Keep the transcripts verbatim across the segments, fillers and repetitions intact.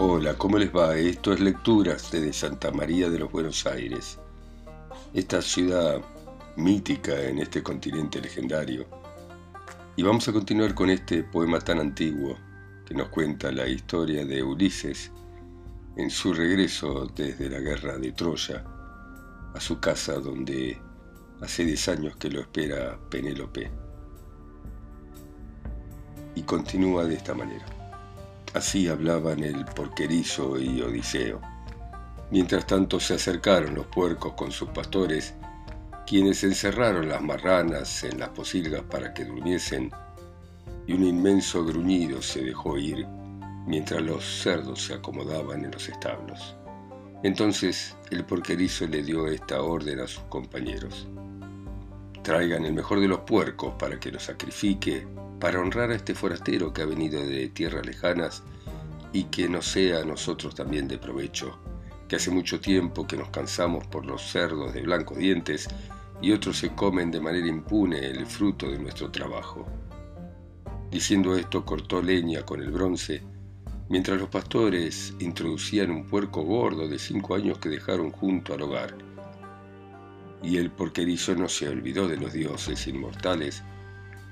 Hola, ¿cómo les va? Esto es Lecturas desde Santa María de los Buenos Aires. Esta ciudad mítica en este continente legendario. Y vamos a continuar con este poema tan antiguo que nos cuenta la historia de Ulises en su regreso desde la guerra de Troya a su casa donde hace diez años que lo espera Penélope. Y continúa de esta manera. Así hablaban el porquerizo y Odiseo. Mientras tanto se acercaron los puercos con sus pastores, quienes encerraron las marranas en las posilgas para que durmiesen, y un inmenso gruñido se dejó oír mientras los cerdos se acomodaban en los establos. Entonces el porquerizo le dio esta orden a sus compañeros. Traigan el mejor de los puercos para que lo sacrifique, para honrar a este forastero que ha venido de tierras lejanas y que nos sea a nosotros también de provecho, que hace mucho tiempo que nos cansamos por los cerdos de blancos dientes y otros se comen de manera impune el fruto de nuestro trabajo. Diciendo esto cortó leña con el bronce, mientras los pastores introducían un puerco gordo de cinco años que dejaron junto al hogar. Y el porquerizo no se olvidó de los dioses inmortales,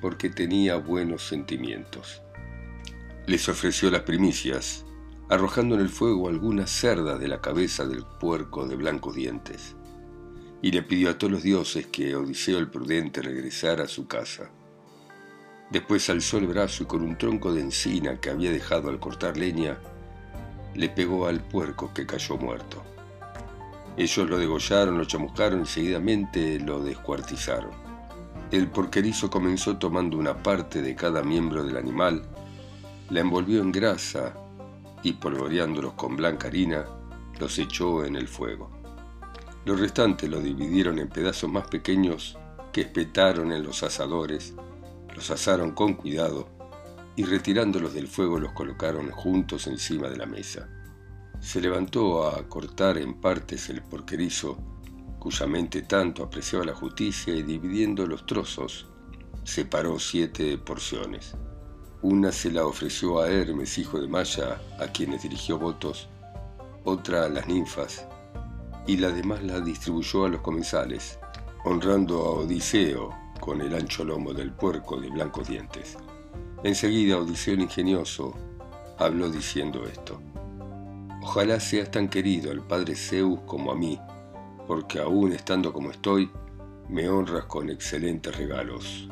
porque tenía buenos sentimientos. Les ofreció las primicias, arrojando en el fuego algunas cerdas de la cabeza del puerco de blancos dientes, y le pidió a todos los dioses que Odiseo el prudente regresara a su casa. Después alzó el brazo y con un tronco de encina que había dejado al cortar leña, le pegó al puerco que cayó muerto. Ellos lo degollaron, lo chamuscaron y seguidamente lo descuartizaron. El porquerizo comenzó tomando una parte de cada miembro del animal, la envolvió en grasa y polvoreándolos con blanca harina, los echó en el fuego. Los restantes los dividieron en pedazos más pequeños que espetaron en los asadores, los asaron con cuidado y retirándolos del fuego los colocaron juntos encima de la mesa. Se levantó a cortar en partes el porquerizo, cuya mente tanto apreciaba la justicia, y dividiendo los trozos, separó siete porciones. Una se la ofreció a Hermes, hijo de Maya, a quienes dirigió votos, otra a las ninfas, y la demás la distribuyó a los comensales, honrando a Odiseo con el ancho lomo del puerco de blancos dientes. Enseguida Odiseo el ingenioso habló diciendo esto: «Ojalá seas tan querido al padre Zeus como a mí, porque aún estando como estoy, me honras con excelentes regalos».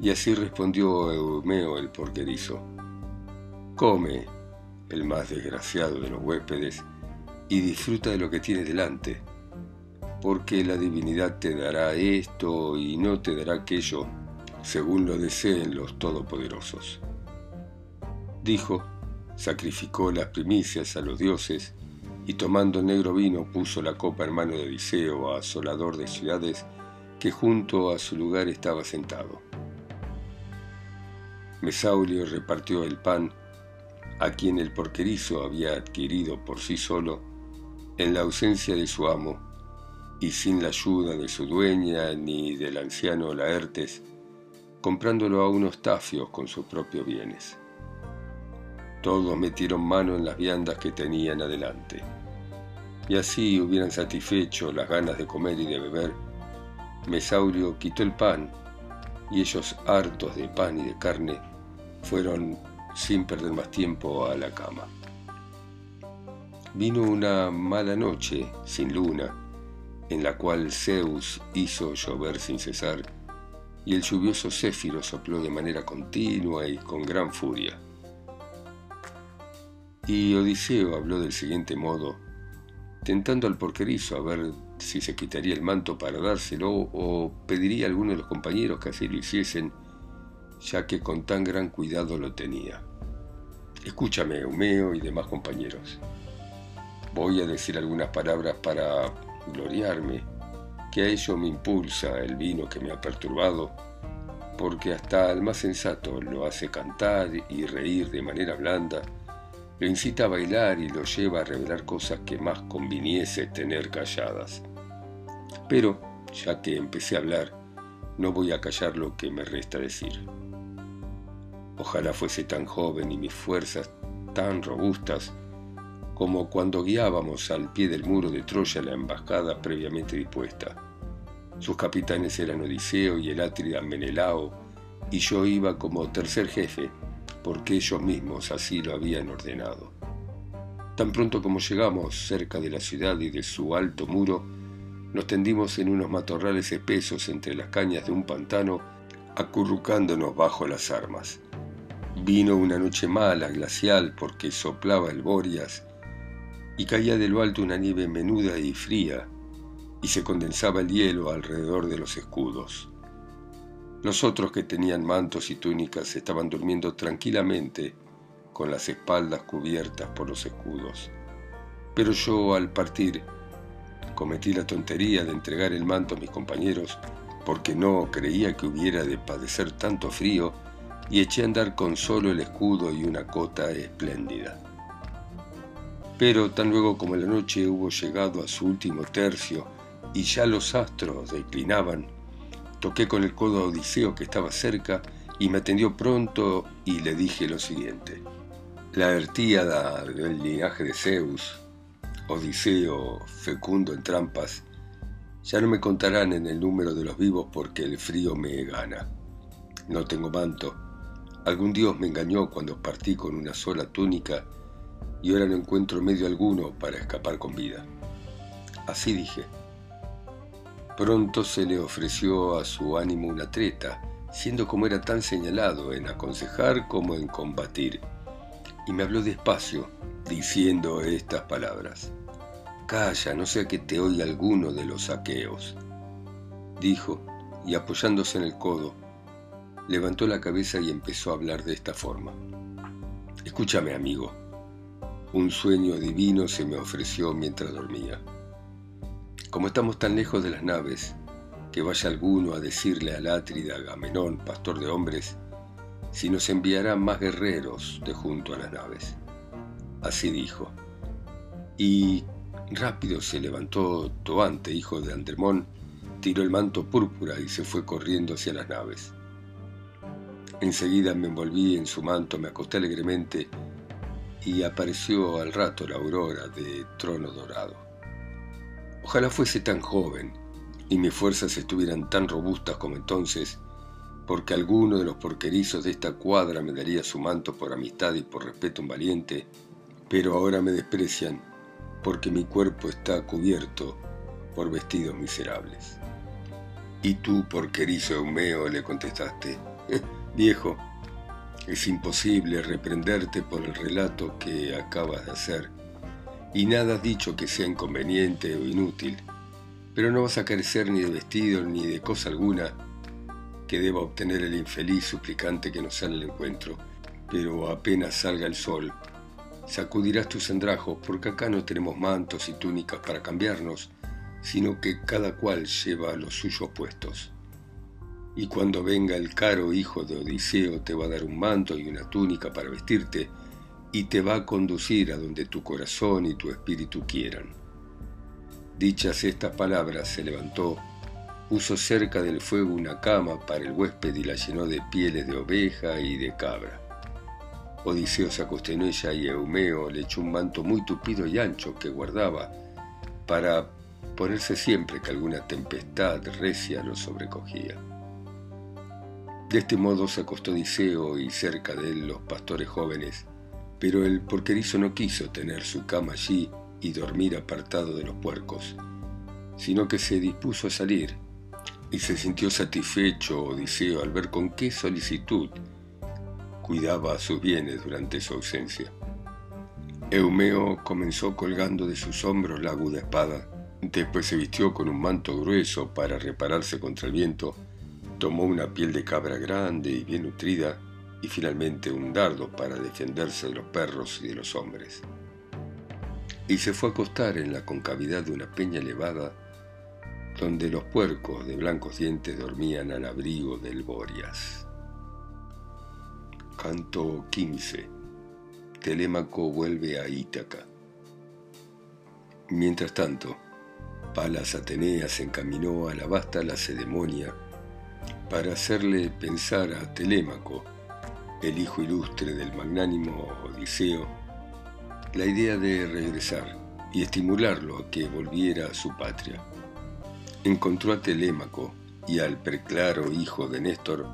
Y así respondió Eumeo el porquerizo: «Come, el más desgraciado de los huéspedes, y disfruta de lo que tienes delante, porque la divinidad te dará esto y no te dará aquello, según lo deseen los todopoderosos». Dijo, sacrificó las primicias a los dioses, y tomando negro vino puso la copa en mano de Odiseo, asolador de ciudades, que junto a su lugar estaba sentado. Mesaulio repartió el pan, a quien el porquerizo había adquirido por sí solo, en la ausencia de su amo, y sin la ayuda de su dueña ni del anciano Laertes, comprándolo a unos tafios con sus propios bienes. Todos metieron mano en las viandas que tenían adelante, y así hubieran satisfecho las ganas de comer y de beber. Mesaulio quitó el pan, y ellos, hartos de pan y de carne, fueron, sin perder más tiempo, a la cama. Vino una mala noche, sin luna, en la cual Zeus hizo llover sin cesar, y el lluvioso Céfiro sopló de manera continua y con gran furia. Y Odiseo habló del siguiente modo, tentando al porquerizo a ver si se quitaría el manto para dárselo o pediría a alguno de los compañeros que así lo hiciesen, ya que con tan gran cuidado lo tenía. Escúchame, Eumeo y demás compañeros. Voy a decir algunas palabras para gloriarme, que a ello me impulsa el vino que me ha perturbado, porque hasta al más sensato lo hace cantar y reír de manera blanda, lo incita a bailar y lo lleva a revelar cosas que más conviniese tener calladas. Pero, ya que empecé a hablar, no voy a callar lo que me resta decir. Ojalá fuese tan joven y mis fuerzas tan robustas como cuando guiábamos al pie del muro de Troya la emboscada previamente dispuesta. Sus capitanes eran Odiseo y el Átrida Menelao, y yo iba como tercer jefe, porque ellos mismos así lo habían ordenado. Tan pronto como llegamos cerca de la ciudad y de su alto muro, nos tendimos en unos matorrales espesos entre las cañas de un pantano, acurrucándonos bajo las armas. Vino una noche mala, glacial, porque soplaba el bóreas, y caía de lo alto una nieve menuda y fría, y se condensaba el hielo alrededor de los escudos. Los otros que tenían mantos y túnicas estaban durmiendo tranquilamente, con las espaldas cubiertas por los escudos. Pero yo, al partir, cometí la tontería de entregar el manto a mis compañeros, porque no creía que hubiera de padecer tanto frío, y eché a andar con solo el escudo y una cota espléndida. Pero tan luego como la noche hubo llegado a su último tercio y ya los astros declinaban, toqué con el codo a Odiseo que estaba cerca y me atendió pronto y le dije lo siguiente: Laertíada del linaje de Zeus, Odiseo fecundo en trampas, ya no me contarán en el número de los vivos porque el frío me gana. No tengo manto. Algún dios me engañó cuando partí con una sola túnica y ahora no encuentro medio alguno para escapar con vida. Así dije. Pronto se le ofreció a su ánimo una treta, siendo como era tan señalado en aconsejar como en combatir, y me habló despacio, diciendo estas palabras: Calla, no sea que te oiga alguno de los aqueos. Dijo, y apoyándose en el codo, levantó la cabeza y empezó a hablar de esta forma: Escúchame, amigo. Un sueño divino se me ofreció mientras dormía. Como estamos tan lejos de las naves, que vaya alguno a decirle al Átrida Agamenón, pastor de hombres, si nos enviará más guerreros de junto a las naves. Así dijo. Y rápido se levantó Toante, hijo de Andremón, tiró el manto púrpura y se fue corriendo hacia las naves. Enseguida me envolví en su manto, me acosté alegremente y apareció al rato la aurora de trono dorado. Ojalá fuese tan joven y mis fuerzas estuvieran tan robustas como entonces, porque alguno de los porquerizos de esta cuadra me daría su manto por amistad y por respeto a un valiente, pero ahora me desprecian porque mi cuerpo está cubierto por vestidos miserables. Y tú, porquerizo Eumeo, le contestaste, viejo, es imposible reprenderte por el relato que acabas de hacer, y nada has dicho que sea inconveniente o inútil, pero no vas a carecer ni de vestido ni de cosa alguna que deba obtener el infeliz suplicante que nos sale al encuentro. Pero apenas salga el sol, sacudirás tus andrajos, porque acá no tenemos mantos y túnicas para cambiarnos, sino que cada cual lleva los suyos puestos. Y cuando venga el caro hijo de Odiseo te va a dar un manto y una túnica para vestirte, y te va a conducir a donde tu corazón y tu espíritu quieran. Dichas estas palabras, se levantó, puso cerca del fuego una cama para el huésped y la llenó de pieles de oveja y de cabra. Odiseo se acostó en ella y Eumeo le echó un manto muy tupido y ancho que guardaba para ponerse siempre que alguna tempestad recia lo sobrecogía. De este modo se acostó Odiseo y cerca de él los pastores jóvenes, pero el porquerizo no quiso tener su cama allí y dormir apartado de los puercos, sino que se dispuso a salir, y se sintió satisfecho Odiseo al ver con qué solicitud cuidaba a sus bienes durante su ausencia. Eumeo comenzó colgando de sus hombros la aguda espada, después se vistió con un manto grueso para repararse contra el viento, tomó una piel de cabra grande y bien nutrida y finalmente un dardo para defenderse de los perros y de los hombres. Y se fue a acostar en la concavidad de una peña elevada donde los puercos de blancos dientes dormían al abrigo del bóreas. Canto quince. Telémaco vuelve a Ítaca. Mientras tanto, Palas Atenea se encaminó a la vasta Lacedemonia para hacerle pensar a Telémaco, el hijo ilustre del magnánimo Odiseo, la idea de regresar y estimularlo a que volviera a su patria. Encontró a Telémaco y al preclaro hijo de Néstor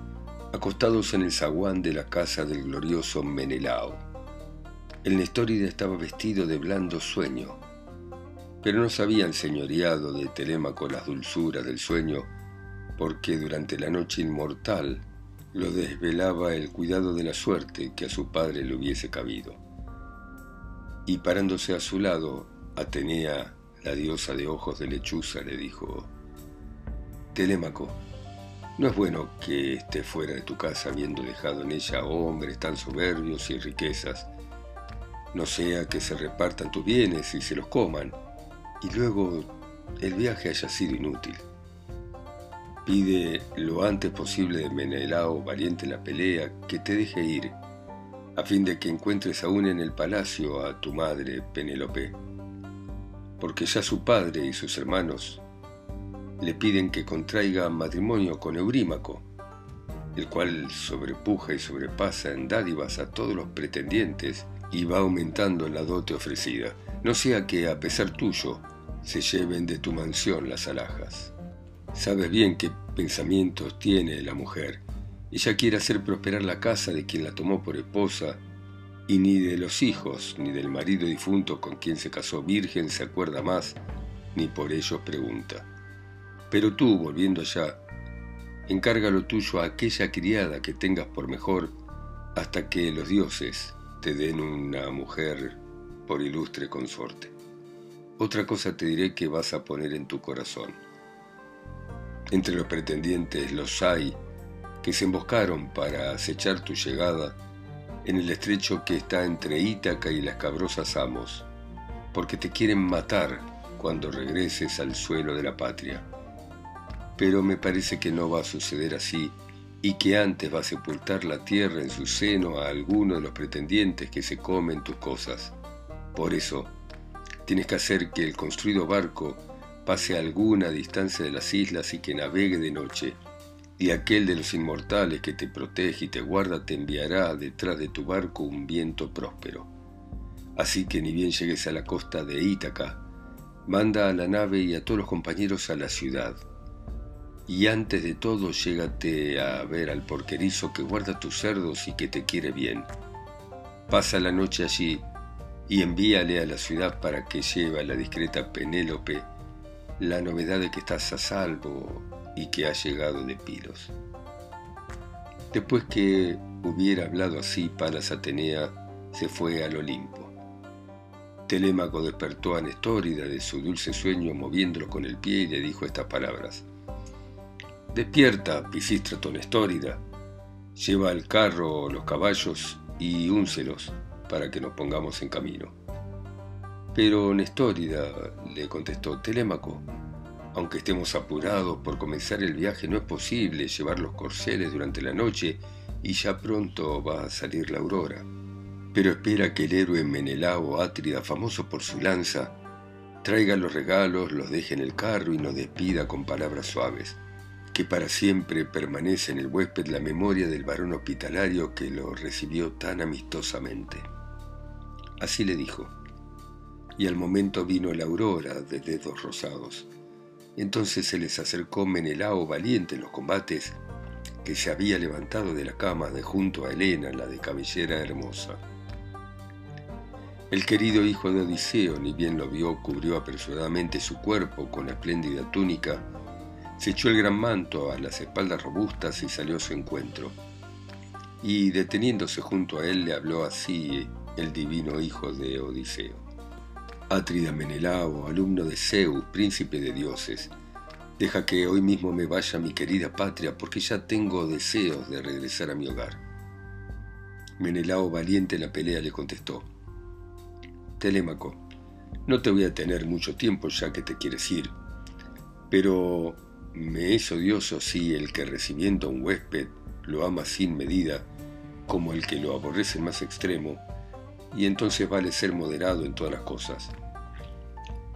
acostados en el zaguán de la casa del glorioso Menelao. El Nestórida estaba vestido de blando sueño, pero no sabían señoreado de Telémaco las dulzuras del sueño, porque durante la noche inmortal lo desvelaba el cuidado de la suerte que a su padre le hubiese cabido. Y parándose a su lado, Atenea, la diosa de ojos de lechuza, le dijo: «Telémaco, no es bueno que estés fuera de tu casa, habiendo dejado en ella hombres tan soberbios y riquezas. No sea que se repartan tus bienes y se los coman, y luego el viaje haya sido inútil. Pide lo antes posible de Menelao, valiente en la pelea, que te deje ir, a fin de que encuentres aún en el palacio a tu madre Penélope, porque ya su padre y sus hermanos le piden que contraiga matrimonio con Eurímaco, el cual sobrepuja y sobrepasa en dádivas a todos los pretendientes y va aumentando la dote ofrecida, no sea que a pesar tuyo se lleven de tu mansión las alhajas. Sabes bien qué pensamientos tiene la mujer. Ella quiere hacer prosperar la casa de quien la tomó por esposa, y ni de los hijos ni del marido difunto con quien se casó virgen se acuerda más, ni por ellos pregunta. Pero tú, volviendo allá, encarga lo tuyo a aquella criada que tengas por mejor, hasta que los dioses te den una mujer por ilustre consorte. Otra cosa te diré que vas a poner en tu corazón. Entre los pretendientes los hay que se emboscaron para acechar tu llegada en el estrecho que está entre Ítaca y las cabrosas Samos, porque te quieren matar cuando regreses al suelo de la patria. Pero me parece que no va a suceder así, y que antes va a sepultar la tierra en su seno a alguno de los pretendientes que se comen tus cosas. Por eso, tienes que hacer que el construido barco pase a alguna distancia de las islas y que navegue de noche, y aquel de los inmortales que te protege y te guarda te enviará detrás de tu barco un viento próspero. Así que ni bien llegues a la costa de Ítaca, manda a la nave y a todos los compañeros a la ciudad, y antes de todo llégate a ver al porquerizo que guarda tus cerdos y que te quiere bien. Pasa la noche allí y envíale a la ciudad para que lleve a la discreta Penélope la novedad de que estás a salvo y que has llegado de Pilos». Después que hubiera hablado así, Palas Atenea se fue al Olimpo. Telémaco despertó a Nestórida de su dulce sueño moviéndolo con el pie y le dijo estas palabras: «Despierta, Pisístrato Nestórida, lleva al carro los caballos y úncelos para que nos pongamos en camino». Pero Nestórida le contestó: «Telémaco, aunque estemos apurados por comenzar el viaje, no es posible llevar los corceles durante la noche y ya pronto va a salir la aurora. Pero espera que el héroe Menelao Átrida, famoso por su lanza, traiga los regalos, los deje en el carro y nos despida con palabras suaves, que para siempre permanece en el huésped la memoria del varón hospitalario que lo recibió tan amistosamente». Así le dijo, y al momento vino la aurora de dedos rosados. Entonces se les acercó Menelao, valiente en los combates, que se había levantado de la cama de junto a Helena, la de cabellera hermosa. El querido hijo de Odiseo, ni bien lo vio, cubrió apresuradamente su cuerpo con la espléndida túnica, se echó el gran manto a las espaldas robustas y salió a su encuentro. Y deteniéndose junto a él, le habló así el divino hijo de Odiseo: «Átrida Menelao, alumno de Zeus, príncipe de dioses, deja que hoy mismo me vaya a mi querida patria, porque ya tengo deseos de regresar a mi hogar». Menelao, valiente en la pelea, le contestó: «Telémaco, no te voy a tener mucho tiempo ya que te quieres ir, pero me es odioso si el que recibiendo a un huésped lo ama sin medida, como el que lo aborrece más extremo, y entonces vale ser moderado en todas las cosas.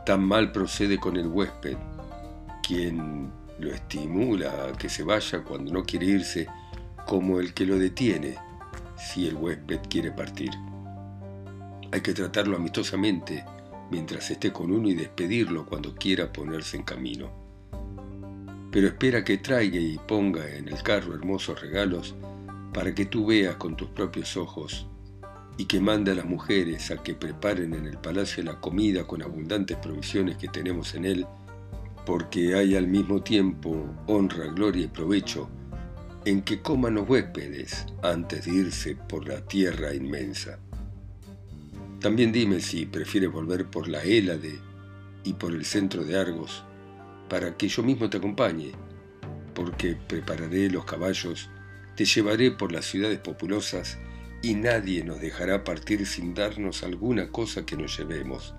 Tan mal procede con el huésped, quien lo estimula a que se vaya cuando no quiere irse, como el que lo detiene si el huésped quiere partir. Hay que tratarlo amistosamente mientras esté con uno y despedirlo cuando quiera ponerse en camino. Pero espera que traiga y ponga en el carro hermosos regalos para que tú veas con tus propios ojos, y que manda a las mujeres a que preparen en el palacio la comida con abundantes provisiones que tenemos en él, porque hay al mismo tiempo honra, gloria y provecho en que coman los huéspedes antes de irse por la tierra inmensa. También dime si prefieres volver por la Hélade y por el centro de Argos, para que yo mismo te acompañe, porque prepararé los caballos, te llevaré por las ciudades populosas y nadie nos dejará partir sin darnos alguna cosa que nos llevemos,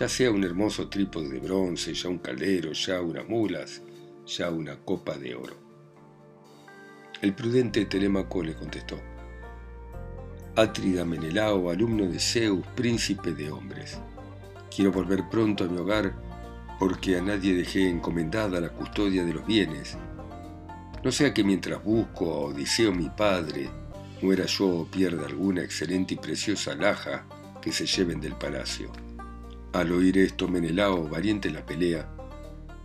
ya sea un hermoso trípode de bronce, ya un caldero, ya unas mulas, ya una copa de oro. El prudente Telémaco le contestó: Átrida Menelao, alumno de Zeus, príncipe de hombres, quiero volver pronto a mi hogar, porque a nadie dejé encomendada la custodia de los bienes. No sea que mientras busco a Odiseo mi padre, muera yo o pierda alguna excelente y preciosa alhaja que se lleven del palacio. Al oír esto, Menelao, valiente en la pelea,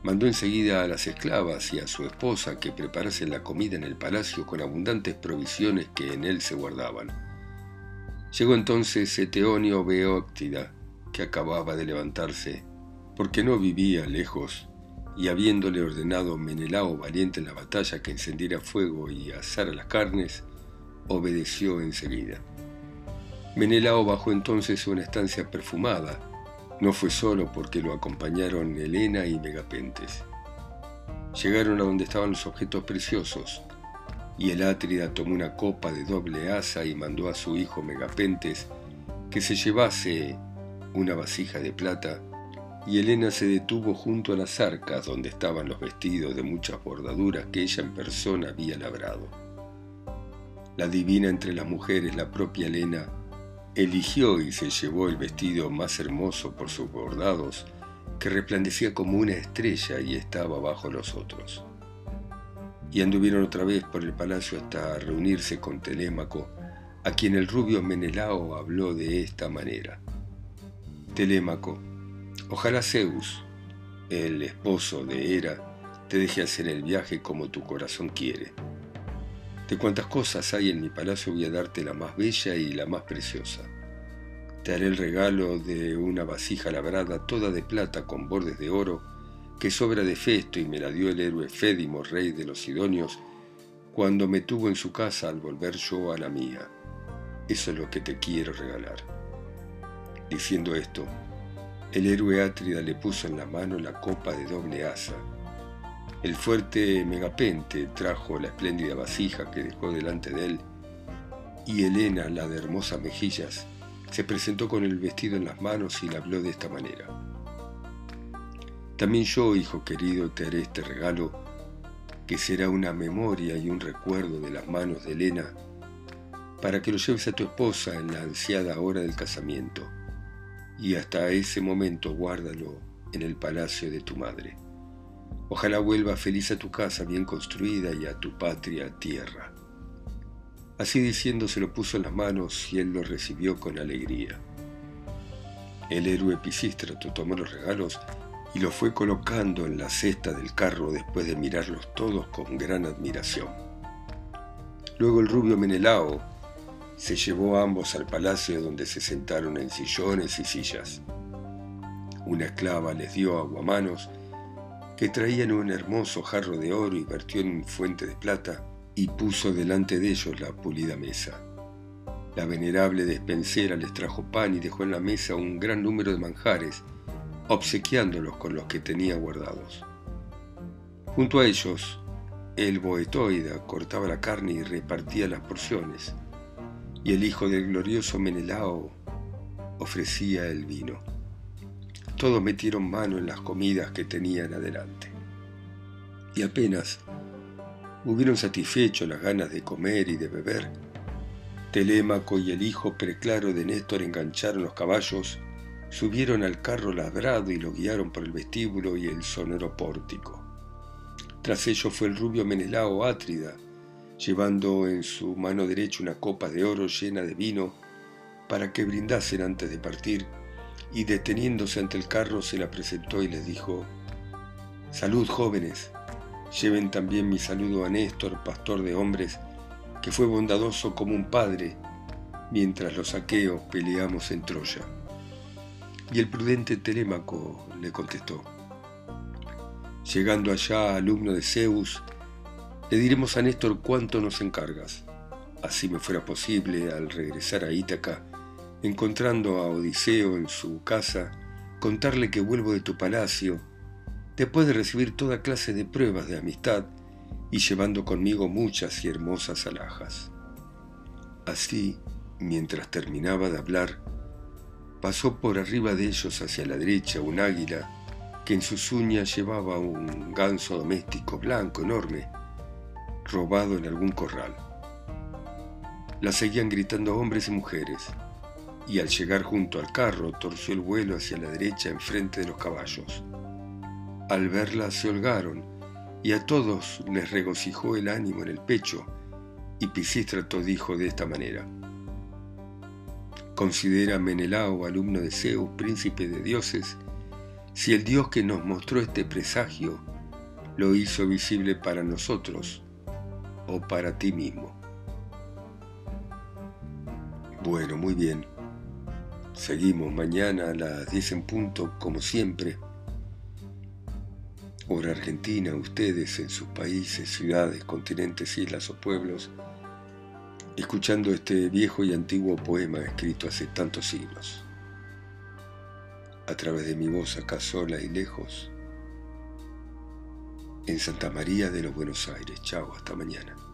mandó enseguida a las esclavas y a su esposa que preparasen la comida en el palacio con abundantes provisiones que en él se guardaban. Llegó entonces Eteonio Beóctida, que acababa de levantarse, porque no vivía lejos, y habiéndole ordenado Menelao valiente en la batalla que encendiera fuego y asara las carnes, obedeció enseguida. Menelao bajó entonces a una estancia perfumada. No fue solo, porque lo acompañaron Helena y Megapentes. Llegaron a donde estaban los objetos preciosos, y el Átrida tomó una copa de doble asa y mandó a su hijo Megapentes que se llevase una vasija de plata, y Helena se detuvo junto a las arcas donde estaban los vestidos de muchas bordaduras que ella en persona había labrado. La divina entre las mujeres, la propia Helena, eligió y se llevó el vestido más hermoso por sus bordados, que resplandecía como una estrella y estaba bajo los otros. Y anduvieron otra vez por el palacio hasta reunirse con Telémaco, a quien el rubio Menelao habló de esta manera: Telémaco, ojalá Zeus, el esposo de Hera, te deje hacer el viaje como tu corazón quiere. De cuantas cosas hay en mi palacio voy a darte la más bella y la más preciosa. Te haré el regalo de una vasija labrada toda de plata con bordes de oro, que es obra de Festo y me la dio el héroe Fédimo, rey de los Sidonios, cuando me tuvo en su casa al volver yo a la mía. Eso es lo que te quiero regalar. Diciendo esto, el héroe Átrida le puso en la mano la copa de doble asa. El fuerte Megapente trajo la espléndida vasija que dejó delante de él, y Helena, la de hermosas mejillas, se presentó con el vestido en las manos y le habló de esta manera: También yo, hijo querido, te haré este regalo, que será una memoria y un recuerdo de las manos de Helena, para que lo lleves a tu esposa en la ansiada hora del casamiento, y hasta ese momento guárdalo en el palacio de tu madre. Ojalá vuelva feliz a tu casa bien construida y a tu patria tierra. Así diciendo se lo puso en las manos y él lo recibió con alegría. El héroe Pisístrato tomó los regalos y los fue colocando en la cesta del carro después de mirarlos todos con gran admiración. Luego el rubio Menelao se llevó a ambos al palacio donde se sentaron en sillones y sillas. Una esclava les dio aguamanos que traían un hermoso jarro de oro y vertió en fuente de plata y puso delante de ellos la pulida mesa. La venerable despensera les trajo pan y dejó en la mesa un gran número de manjares, obsequiándolos con los que tenía guardados. Junto a ellos, el boetoida cortaba la carne y repartía las porciones, y el hijo del glorioso Menelao ofrecía el vino. Todos metieron mano en las comidas que tenían adelante. Y apenas hubieron satisfecho las ganas de comer y de beber, Telémaco y el hijo preclaro de Néstor engancharon los caballos, subieron al carro labrado y lo guiaron por el vestíbulo y el sonoro pórtico. Tras ellos fue el rubio Menelao Átrida, llevando en su mano derecha una copa de oro llena de vino, para que brindasen antes de partir, y deteniéndose ante el carro se la presentó y les dijo: «Salud, jóvenes, lleven también mi saludo a Néstor, pastor de hombres, que fue bondadoso como un padre, mientras los aqueos peleamos en Troya». Y el prudente Telémaco le contestó: «Llegando allá, alumno de Zeus, le diremos a Néstor cuánto nos encargas. Así me fuera posible, al regresar a Ítaca, encontrando a Odiseo en su casa, contarle que vuelvo de tu palacio, después de recibir toda clase de pruebas de amistad y llevando conmigo muchas y hermosas alhajas». Así, mientras terminaba de hablar, pasó por arriba de ellos hacia la derecha un águila que en sus uñas llevaba un ganso doméstico blanco enorme, robado en algún corral. La seguían gritando hombres y mujeres, y al llegar junto al carro torció el vuelo hacia la derecha enfrente de los caballos. Al verla se holgaron, y a todos les regocijó el ánimo en el pecho, y Pisístrato dijo de esta manera: «Considera, Menelao, alumno de Zeus, príncipe de dioses, si el dios que nos mostró este presagio lo hizo visible para nosotros o para ti mismo». Bueno, muy bien. Seguimos mañana a las diez en punto, como siempre. Hora argentina, ustedes en sus países, ciudades, continentes, islas o pueblos, escuchando este viejo y antiguo poema escrito hace tantos siglos. A través de mi voz, acá sola y lejos, en Santa María de los Buenos Aires. Chao, hasta mañana.